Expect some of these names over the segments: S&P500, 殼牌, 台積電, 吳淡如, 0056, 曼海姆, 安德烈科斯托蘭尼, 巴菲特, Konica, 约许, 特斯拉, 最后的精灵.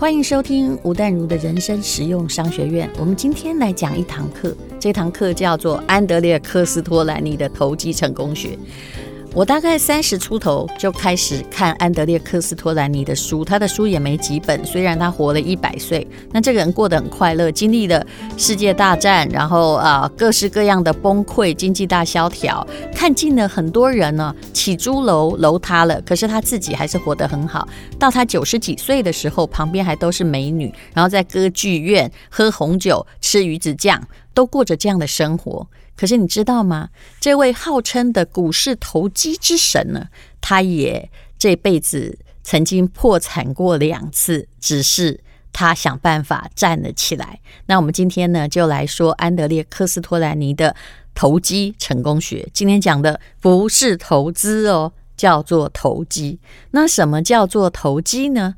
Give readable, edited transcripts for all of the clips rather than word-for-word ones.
欢迎收听吴淡如的人生实用商学院。我们今天来讲一堂课，这堂课叫做安德烈科斯托兰尼的投机成功学。我大概30出头就开始看安德烈科斯托兰尼的书，他的书也没几本，虽然他活了100岁，那这个人过得很快乐，经历了世界大战，然后各式各样的崩溃，经济大萧条，看尽了很多人呢起朱楼，楼塌了，可是他自己还是活得很好。到他90几岁的时候，旁边还都是美女，然后在歌剧院喝红酒吃鱼子酱，都过着这样的生活。可是你知道吗？这位号称的股市投机之神呢，他也这辈子曾经破产过2次，只是他想办法站了起来。那我们今天呢，就来说安德烈科斯托兰尼的投机成功学。今天讲的不是投资哦，叫做投机。那什么叫做投机呢？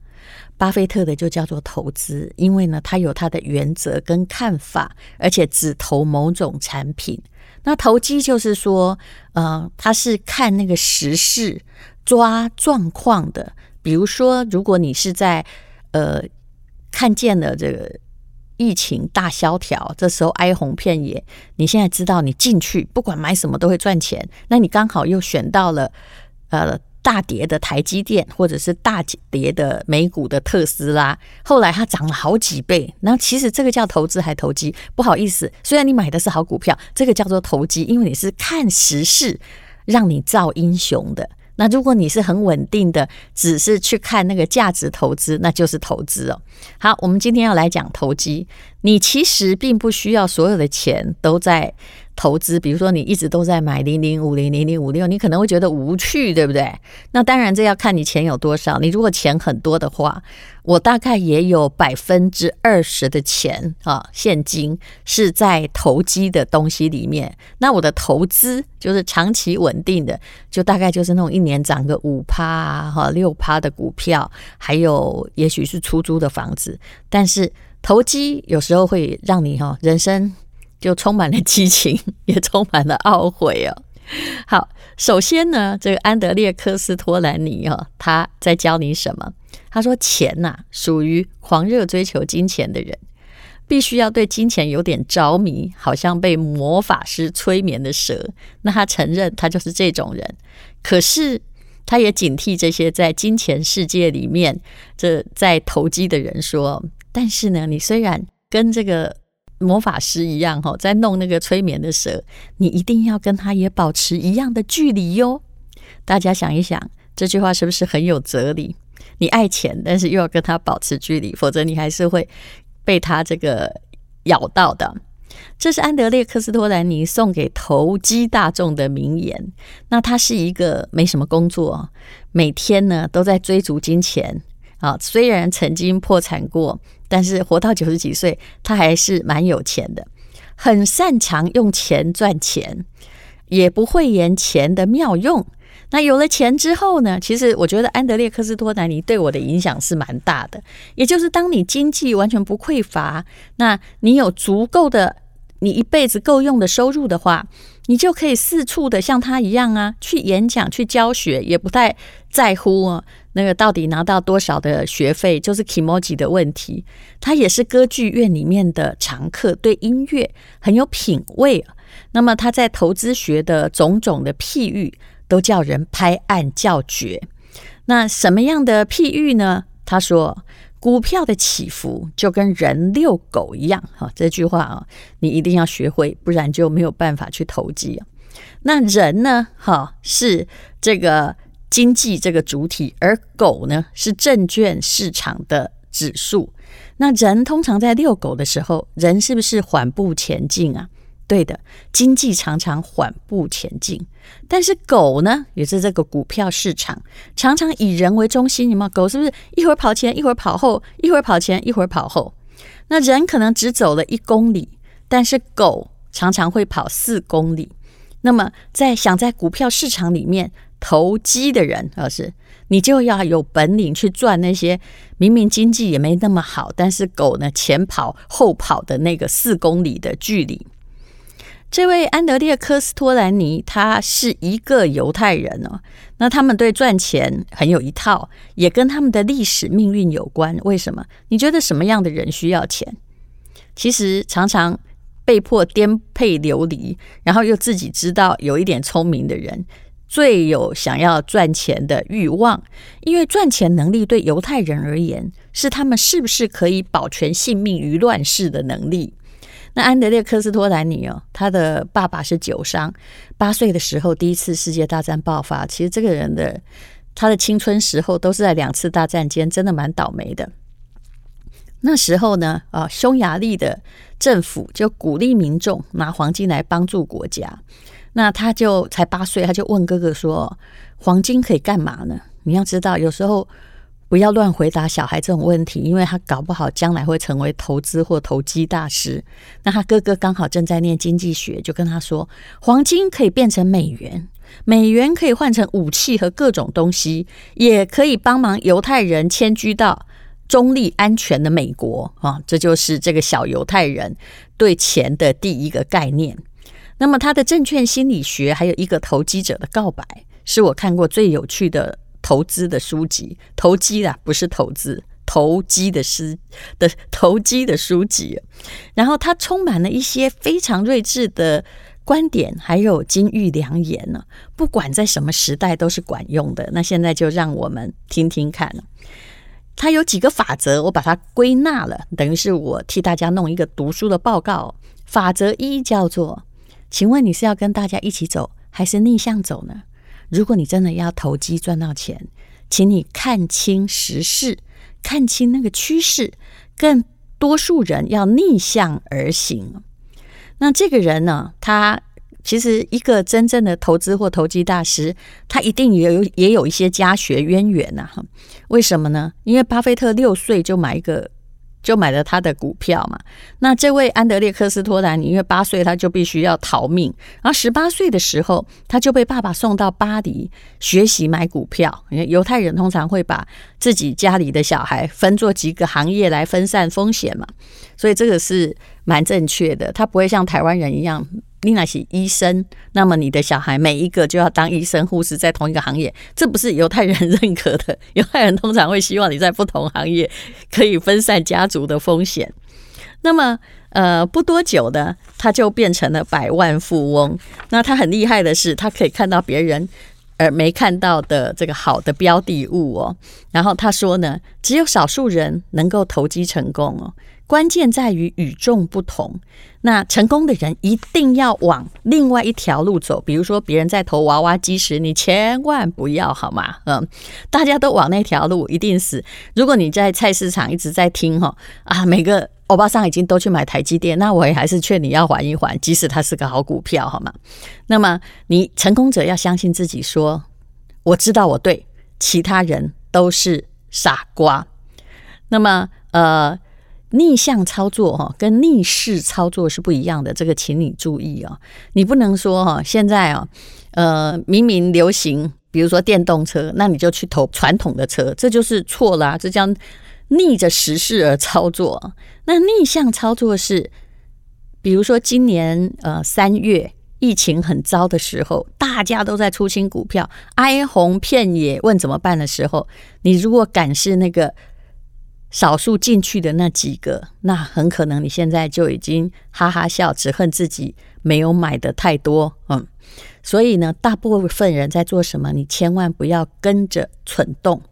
巴菲特的就叫做投资，因为呢，他有他的原则跟看法，而且只投某种产品。那投机就是说，他是看那个时事，抓状况的。比如说，如果你是在看见了这个疫情大萧条，这时候哀鸿遍野，你现在知道你进去不管买什么都会赚钱，那你刚好又选到了大跌的台积电，或者是大跌的美股的特斯拉，后来它涨了好几倍。那其实这个叫投资还投机，不好意思，虽然你买的是好股票，这个叫做投机，因为你是看时事让你造英雄的。那如果你是很稳定的，只是去看那个价值投资，那就是投资哦。好，我们今天要来讲投机。你其实并不需要所有的钱都在投资，比如说你一直都在买00500056，你可能会觉得无趣，对不对？那当然这要看你钱有多少。你如果钱很多的话，我大概也有20%的钱现金是在投机的东西里面。那我的投资就是长期稳定的，就大概就是那种1年涨个 5% 6% 的股票，还有也许是出租的房子。但是投机有时候会让你人生就充满了激情，也充满了懊悔哦。好，首先呢，这个安德烈科斯托兰尼他在教你什么？他说钱属于狂热追求金钱的人，必须要对金钱有点着迷，好像被魔法师催眠的蛇。那他承认他就是这种人，可是他也警惕这些在金钱世界里面在投机的人说，但是呢，你虽然跟这个魔法师一样在弄那个催眠的蛇，你一定要跟他也保持一样的距离哟。大家想一想，这句话是不是很有哲理？你爱钱，但是又要跟他保持距离，否则你还是会被他这个咬到的。这是安德烈科斯托兰尼送给投机大众的名言。那他是一个没什么工作，每天呢都在追逐金钱啊，虽然曾经破产过，但是活到90几岁，他还是蛮有钱的。很擅长用钱赚钱，也不讳言钱的妙用。那有了钱之后呢，其实我觉得安德烈科斯托兰尼对我的影响是蛮大的。也就是当你经济完全不匮乏，那你有足够的你一辈子够用的收入的话，你就可以四处的像他一样去演讲去教学，也不太在乎那个到底拿到多少的学费，就是 Kimoji 的问题。他也是歌剧院里面的常客，对音乐很有品味。那么他在投资学的种种的譬喻都叫人拍案叫绝。那什么样的譬喻呢？他说股票的起伏就跟人遛狗一样，这句话你一定要学会，不然就没有办法去投机。那人呢是这个经济这个主体，而狗呢是证券市场的指数。那人通常在遛狗的时候，人是不是缓步前进啊？对的，经济常常缓步前进，但是狗呢，也是这个股票市场常常以人为中心，有没有？狗是不是一会儿跑前一会儿跑后，一会儿跑前一会儿跑后？那人可能只走了1公里，但是狗常常会跑4公里。那么在股票市场里面投机的人，你就要有本领去赚那些明明经济也没那么好，但是狗呢前跑后跑的那个4公里的距离。这位安德烈·科斯托兰尼他是一个犹太人哦，那他们对赚钱很有一套，也跟他们的历史命运有关。为什么？你觉得什么样的人需要钱？其实常常被迫颠沛流离，然后又自己知道有一点聪明的人最有想要赚钱的欲望，因为赚钱能力对犹太人而言是他们是不是可以保全性命于乱世的能力。那安德烈·科斯托兰尼哦，他的爸爸是酒商，8岁的时候第一次世界大战爆发。其实这个人的他的青春时候都是在2次大战间，真的蛮倒霉的。那时候呢，匈牙利的政府就鼓励民众拿黄金来帮助国家。那他就才8岁，他就问哥哥说：“黄金可以干嘛呢？”你要知道，有时候不要乱回答小孩这种问题，因为他搞不好将来会成为投资或投机大师。那他哥哥刚好正在念经济学，就跟他说：“黄金可以变成美元，美元可以换成武器和各种东西，也可以帮忙犹太人迁居到中立安全的美国。”这就是这个小犹太人对钱的第一个概念。那么他的证券心理学还有一个投机者的告白，是我看过最有趣的投资的书籍。投机啦，不是投资，投机的书籍。然后他充满了一些非常睿智的观点，还有金玉良言呢，不管在什么时代都是管用的。那现在就让我们听听看。他有几个法则，我把它归纳了，等于是我替大家弄一个读书的报告。法则1叫做：请问你是要跟大家一起走，还是逆向走呢？如果你真的要投机赚到钱，请你看清时事，看清那个趋势，更多数人要逆向而行。那这个人呢，他其实一个真正的投资或投机大师，他一定也有一些家学渊源啊。为什么呢？因为巴菲特6岁就买了他的股票嘛。那这位安德烈·科斯托兰尼因为8岁他就必须要逃命，然后18岁的时候他就被爸爸送到巴黎学习买股票。因为犹太人通常会把自己家里的小孩分作几个行业来分散风险嘛，所以这个是蛮正确的。他不会像台湾人一样，你那是医生，那么你的小孩每一个就要当医生护士，在同一个行业，这不是犹太人认可的。犹太人通常会希望你在不同行业可以分散家族的风险。那么不多久呢，他就变成了百万富翁。那他很厉害的是，他可以看到别人而没看到的这个好的标的物哦。然后他说呢，只有少数人能够投机成功哦，关键在于与众不同。那成功的人一定要往另外一条路走，比如说别人在投娃娃机时，你千万不要，好吗？大家都往那条路一定死。如果你在菜市场一直在听每个欧巴桑已经都去买台积电，那我也还是劝你要缓一缓，即使它是个好股票，好吗？那么你成功者要相信自己说，我知道我对，其他人都是傻瓜。那么逆向操作跟逆势操作是不一样的，这个请你注意哦。你不能说现在明明流行比如说电动车，那你就去投传统的车，这就是错啦，这叫逆着时事而操作。那逆向操作是，比如说今年3月疫情很糟的时候，大家都在出清股票，哀鸿遍野问怎么办的时候，你如果敢是那个少数进去的那几个，那很可能你现在就已经哈哈笑，只恨自己没有买的太多。所以呢，大部分人在做什么，你千万不要跟着蠢动。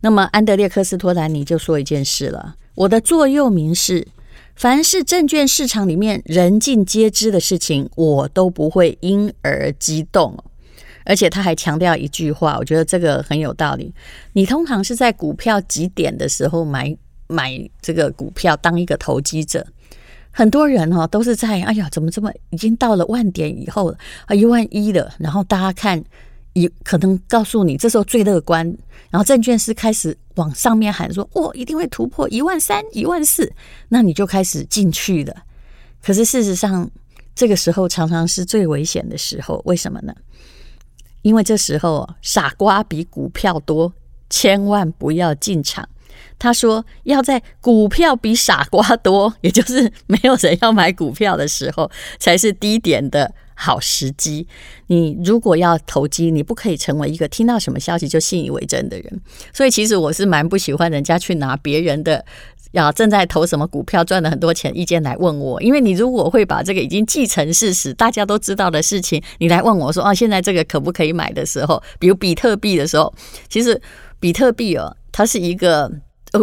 那么安德烈·科斯托兰尼就说一件事了，我的座右铭是，凡是证券市场里面人尽皆知的事情，我都不会因而激动。而且他还强调一句话，我觉得这个很有道理，你通常是在股票几点的时候买这个股票当一个投机者。很多人都是在怎么这么已经到了10000点以后了，11000了，然后大家看可能告诉你这时候最乐观，然后证券师开始往上面喊说，一定会突破13000、14000，那你就开始进去了。可是事实上这个时候常常是最危险的时候，为什么呢？因为这时候傻瓜比股票多，千万不要进场。他说要在股票比傻瓜多，也就是没有人要买股票的时候，才是低点的好时机。你如果要投机，你不可以成为一个听到什么消息就信以为真的人。所以其实我是蛮不喜欢人家去拿别人的正在投什么股票赚了很多钱意见来问我，因为你如果会把这个已经既成事实大家都知道的事情，你来问我说现在这个可不可以买的时候，比如比特币的时候，其实比特币它是一个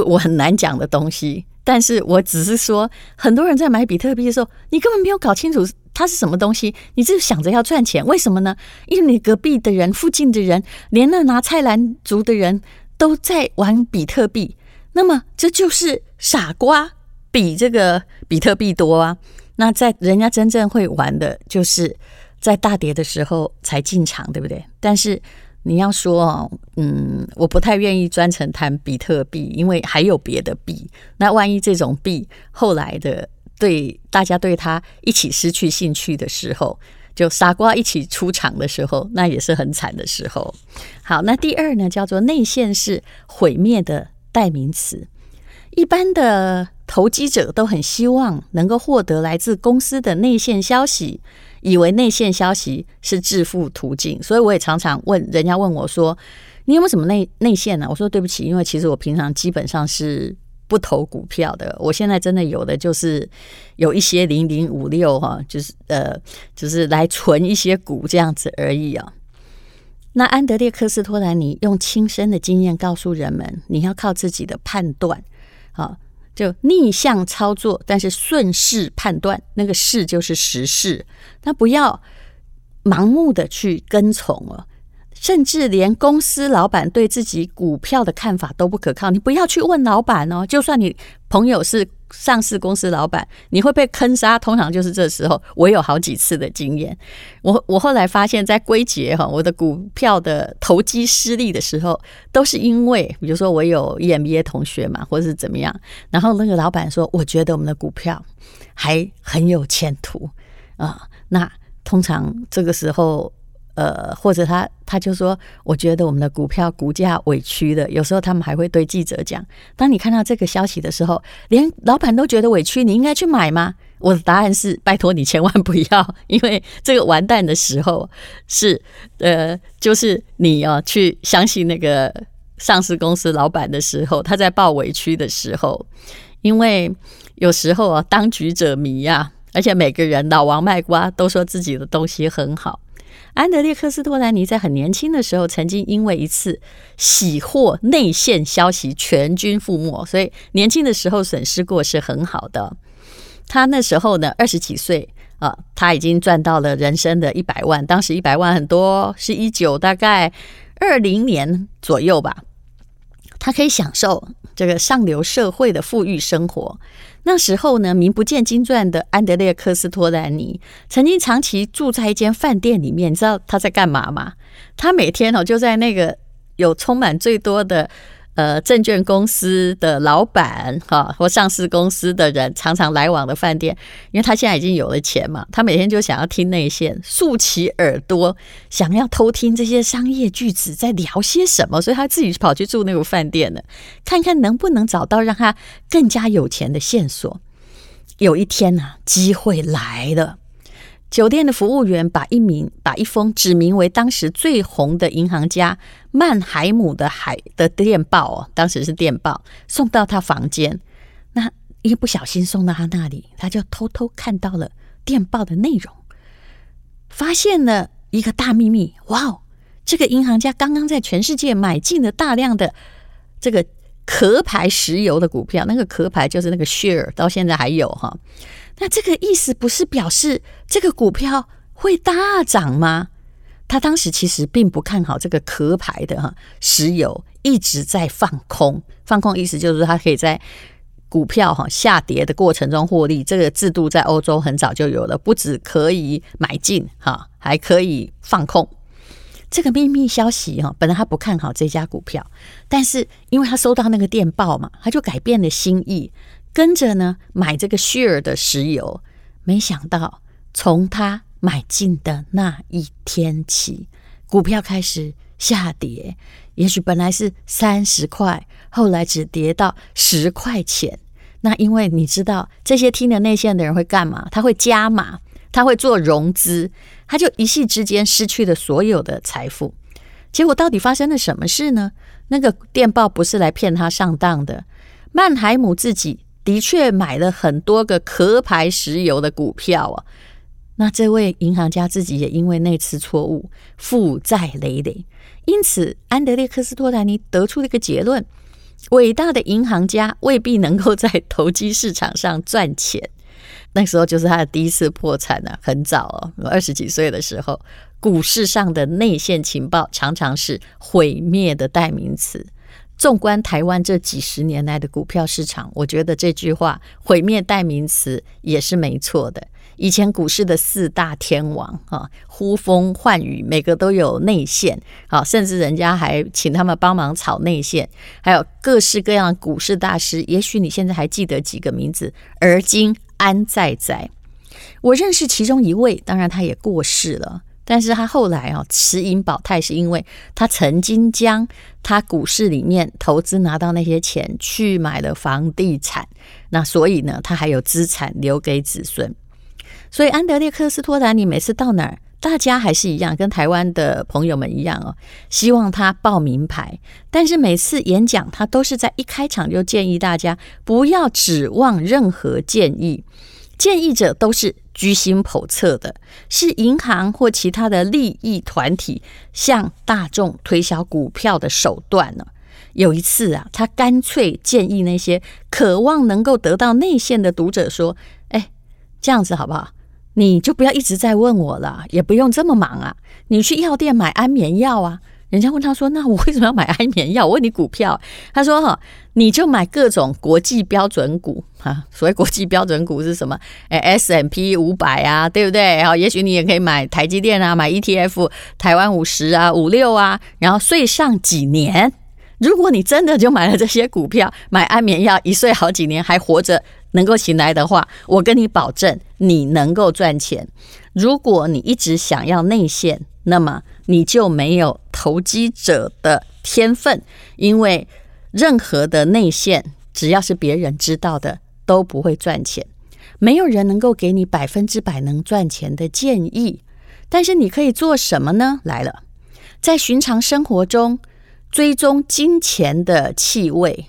我很难讲的东西，但是我只是说很多人在买比特币的时候，你根本没有搞清楚它是什么东西，你只想着要赚钱。为什么呢？因为你隔壁的人、附近的人，连那拿菜篮族的人都在玩比特币，那么这就是傻瓜比这个比特币多啊。那在人家真正会玩的，就是在大跌的时候才进场，对不对？但是你要说我不太愿意专程谈比特币，因为还有别的币，那万一这种币后来的对大家对他一起失去兴趣的时候，就傻瓜一起出场的时候，那也是很惨的时候。好，那第二呢，叫做内线是毁灭的代名词。一般的投机者都很希望能够获得来自公司的内线消息，以为内线消息是致富途径。所以我也常常问人家问我说，你有没有什么内线呢？我说对不起，因为其实我平常基本上是不投股票的，我现在真的有的就是有一些0056就是来存一些股这样子而已啊。那安德烈科斯托兰尼用亲身的经验告诉人们，你要靠自己的判断，就逆向操作，但是顺势判断，那个势就是时势，那不要盲目的去跟从甚至连公司老板对自己股票的看法都不可靠，你不要去问老板就算你朋友是上市公司老板，你会被坑杀，通常就是这时候。我有好几次的经验， 我后来发现在归结我的股票的投机失利的时候，都是因为比如说我有 EMBA 同学嘛，或者是怎么样，然后那个老板说我觉得我们的股票还很有前途那通常这个时候或者他就说我觉得我们的股票股价委屈的，有时候他们还会对记者讲，当你看到这个消息的时候，连老板都觉得委屈，你应该去买吗？我的答案是拜托你千万不要，因为这个完蛋的时候是就是你去相信那个上市公司老板的时候，他在抱委屈的时候。因为有时候当局者迷而且每个人老王卖瓜都说自己的东西很好。安德烈科斯托兰尼在很年轻的时候，曾经因为一次洗获内线消息全军覆没，所以年轻的时候损失过是很好的。他那时候呢20几岁他已经赚到了人生的100万，当时100万很多，是大概20年左右吧。他可以享受这个上流社会的富裕生活。那时候呢，名不见经传的安德烈科斯托兰尼曾经长期住在一间饭店里面，你知道他在干嘛吗？他每天就在那个有充满最多的证券公司的老板或上市公司的人常常来往的饭店，因为他现在已经有了钱嘛，他每天就想要听内线，竖起耳朵想要偷听这些商业巨子在聊些什么，所以他自己跑去住那个饭店了，看看能不能找到让他更加有钱的线索。有一天机会来了，酒店的服务员把一封指名为当时最红的银行家曼海姆的电报当时是电报，送到他房间。那一不小心送到他那里，他就偷偷看到了电报的内容，发现了一个大秘密。哇，这个银行家刚刚在全世界买进了大量的这个壳牌石油的股票，那个壳牌就是那个 share， 到现在还有那这个意思不是表示这个股票会大涨吗？他当时其实并不看好这个壳牌的石油，一直在放空。放空意思就是他可以在股票下跌的过程中获利，这个制度在欧洲很早就有了，不只可以买进还可以放空。这个秘密消息本来他不看好这家股票，但是因为他收到那个电报嘛，他就改变了心意，跟着呢买这个 share 的石油。没想到从他买进的那一天起，股票开始下跌，也许本来是30块，后来只跌到10块钱。那因为你知道这些听的内线的人会干嘛？他会加码，他会做融资，他就一夕之间失去了所有的财富。结果到底发生了什么事呢？那个电报不是来骗他上当的。曼海姆自己的确买了很多个壳牌石油的股票啊。那这位银行家自己也因为那次错误负债累累。因此安德烈科斯托兰尼得出了一个结论：伟大的银行家未必能够在投机市场上赚钱。那时候就是他的第一次破产啊，很早哦，20几岁的时候。股市上的内线情报常常是毁灭的代名词。纵观台湾这几十年来的股票市场，我觉得这句话毁灭代名词也是没错的。以前股市的4大天王呼风唤雨，每个都有内线，甚至人家还请他们帮忙炒内线，还有各式各样的股市大师，也许你现在还记得几个名字，而今安在在。我认识其中一位，当然他也过世了，但是他后来持盈保泰，是因为他曾经将他股市里面投资拿到那些钱去买了房地产，那所以呢，他还有资产留给子孙。所以安德烈科斯托兰尼每次到哪儿，大家还是一样，跟台湾的朋友们一样希望他报名牌，但是每次演讲他都是在一开场就建议大家不要指望任何建议，建议者都是居心叵测的，是银行或其他的利益团体向大众推销股票的手段呢。有一次他干脆建议那些渴望能够得到内线的读者说：哎，这样子好不好？你就不要一直在问我了，也不用这么忙啊，你去药店买安眠药啊。人家问他说：那我为什么要买安眠药？我问你股票。他说你就买各种国际标准股所谓国际标准股是什么？ S&P500 啊，对不对？也许你也可以买台积电啊，买 ETF 台湾50啊56啊，然后睡上几年。如果你真的就买了这些股票，买安眠药一睡好几年还活着能够醒来的话，我跟你保证你能够赚钱。如果你一直想要内线，那么你就没有投机者的天分，因为任何的内线只要是别人知道的都不会赚钱，没有人能够给你100%能赚钱的建议。但是你可以做什么呢？来了，在寻常生活中追踪金钱的气味。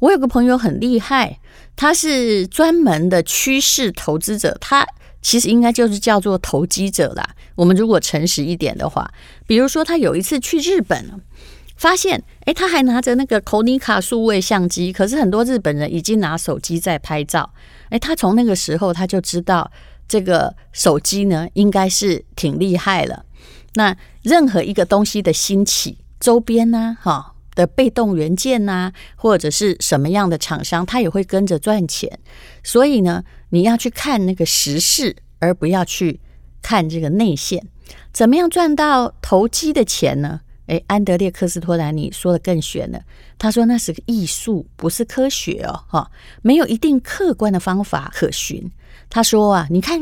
我有个朋友很厉害，他是专门的趋势投资者，他其实应该就是叫做投机者啦，我们如果诚实一点的话。比如说他有一次去日本，发现他还拿着那个 Konica 数位相机，可是很多日本人已经拿手机在拍照。他从那个时候他就知道这个手机呢应该是挺厉害了。那任何一个东西的兴起，周边的被动元件或者是什么样的厂商，他也会跟着赚钱。所以呢，你要去看那个时事，而不要去看这个内线。怎么样赚到投机的钱呢？安德烈科斯托兰尼说的更玄了，他说那是个艺术，不是科学没有一定客观的方法可循。他说你看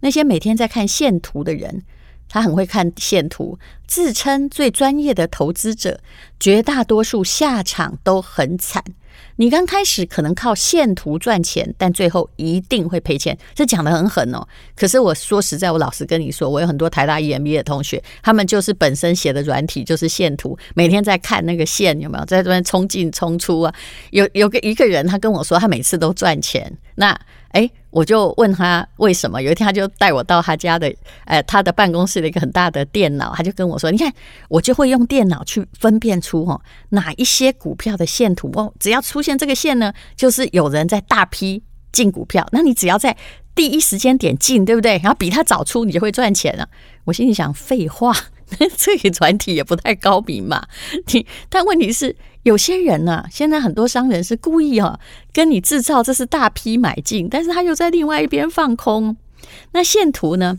那些每天在看线图的人，他很会看线图，自称最专业的投资者，绝大多数下场都很惨。你刚开始可能靠线图赚钱，但最后一定会赔钱。这讲得很狠可是我说实在，我老实跟你说，我有很多台大 EMBA 的同学，他们就是本身写的软体就是线图，每天在看那个线有没有在这边冲进冲出啊。有一个人他跟我说他每次都赚钱，那我就问他为什么。有一天他就带我到他家的他的办公室的一个很大的电脑，他就跟我说：你看，我就会用电脑去分辨出哪一些股票的线图只要出现这个线呢，就是有人在大批进股票，那你只要在第一时间点进，对不对？然后比他早出，你就会赚钱了。我心里想，废话，这个团体也不太高明嘛。但问题是有些人现在很多商人是故意跟你制造这是大批买进，但是他又在另外一边放空。那线图呢，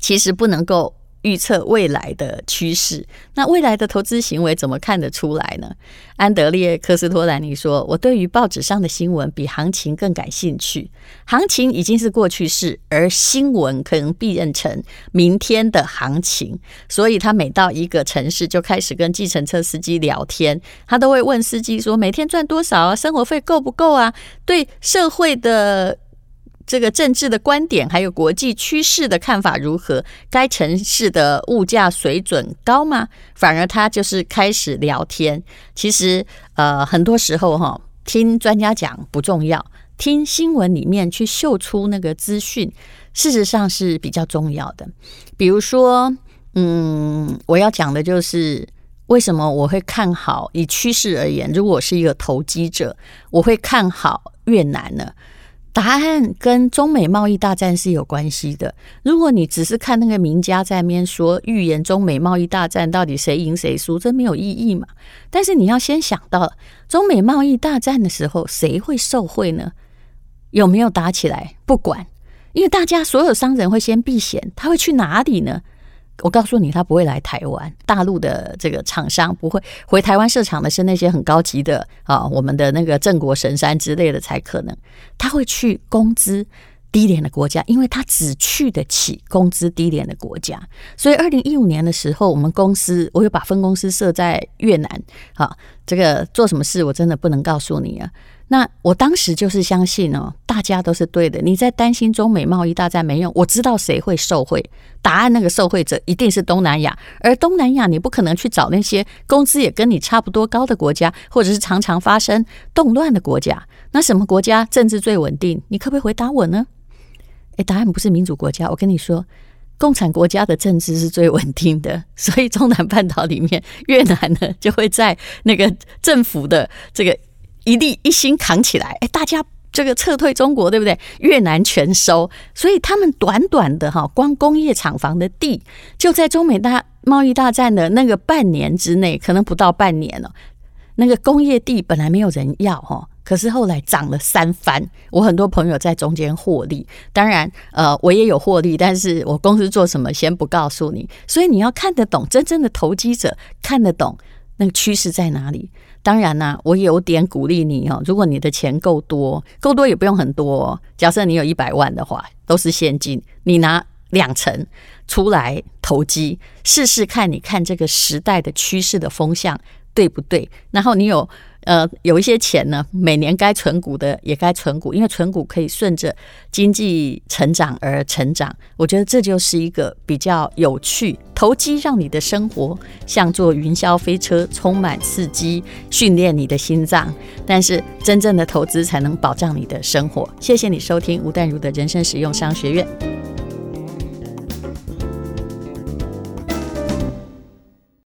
其实不能够预测未来的趋势。那未来的投资行为怎么看得出来呢？安德烈·科斯托兰尼说，我对于报纸上的新闻比行情更感兴趣，行情已经是过去式，而新闻可能变成明天的行情。所以他每到一个城市就开始跟计程车司机聊天，他都会问司机说每天赚多少啊，生活费够不够啊，对社会的这个政治的观点还有国际趋势的看法如何？该城市的物价水准高吗？反而他就是开始聊天。其实很多时候听专家讲不重要，听新闻里面去嗅出那个资讯事实上是比较重要的。比如说我要讲的就是为什么我会看好，以趋势而言，如果我是一个投机者，我会看好越南呢？答案跟中美贸易大战是有关系的。如果你只是看那个名家在那边说预言中美贸易大战到底谁赢谁输，这没有意义嘛。但是你要先想到中美贸易大战的时候谁会受惠呢？有没有打起来不管，因为大家所有商人会先避险，他会去哪里呢？我告诉你，他不会来台湾，大陆的这个厂商不会回台湾设厂的，是那些很高级的我们的那个镇国神山之类的才可能。他会去工资低廉的国家，因为他只去得起工资低廉的国家。所以2015年的时候，我们公司我有把分公司设在越南这个做什么事我真的不能告诉你啊。那我当时就是相信大家都是对的，你在担心中美贸易大战没用，我知道谁会受惠，答案那个受惠者一定是东南亚，而东南亚你不可能去找那些工资也跟你差不多高的国家，或者是常常发生动乱的国家。那什么国家政治最稳定？你可不可以回答我呢？答案不是民主国家，我跟你说共产国家的政治是最稳定的。所以中南半岛里面越南呢就会在那个政府的这个一力一心扛起来，大家这个撤退中国，对不对？越南全收。所以他们短短的光工业厂房的地就在中美贸易大战的那个半年之内，可能不到半年了，那个工业地本来没有人要可是后来涨了3番，我很多朋友在中间获利。当然我也有获利，但是我公司做什么先不告诉你。所以你要看得懂，真正的投机者看得懂那个趋势在哪里。当然啦，我有点鼓励你如果你的钱够多，够多也不用很多假设你有100万的话，都是现金，你拿2成出来投机试试看，你看这个时代的趋势的风向对不对？然后你有一些钱呢，每年该存股的也该存股，因为存股可以顺着经济成长而成长。我觉得这就是一个比较有趣，投机让你的生活像坐云霄飞车，充满刺激，训练你的心脏，但是真正的投资才能保障你的生活。谢谢你收听吴淡如的人生实用商学院。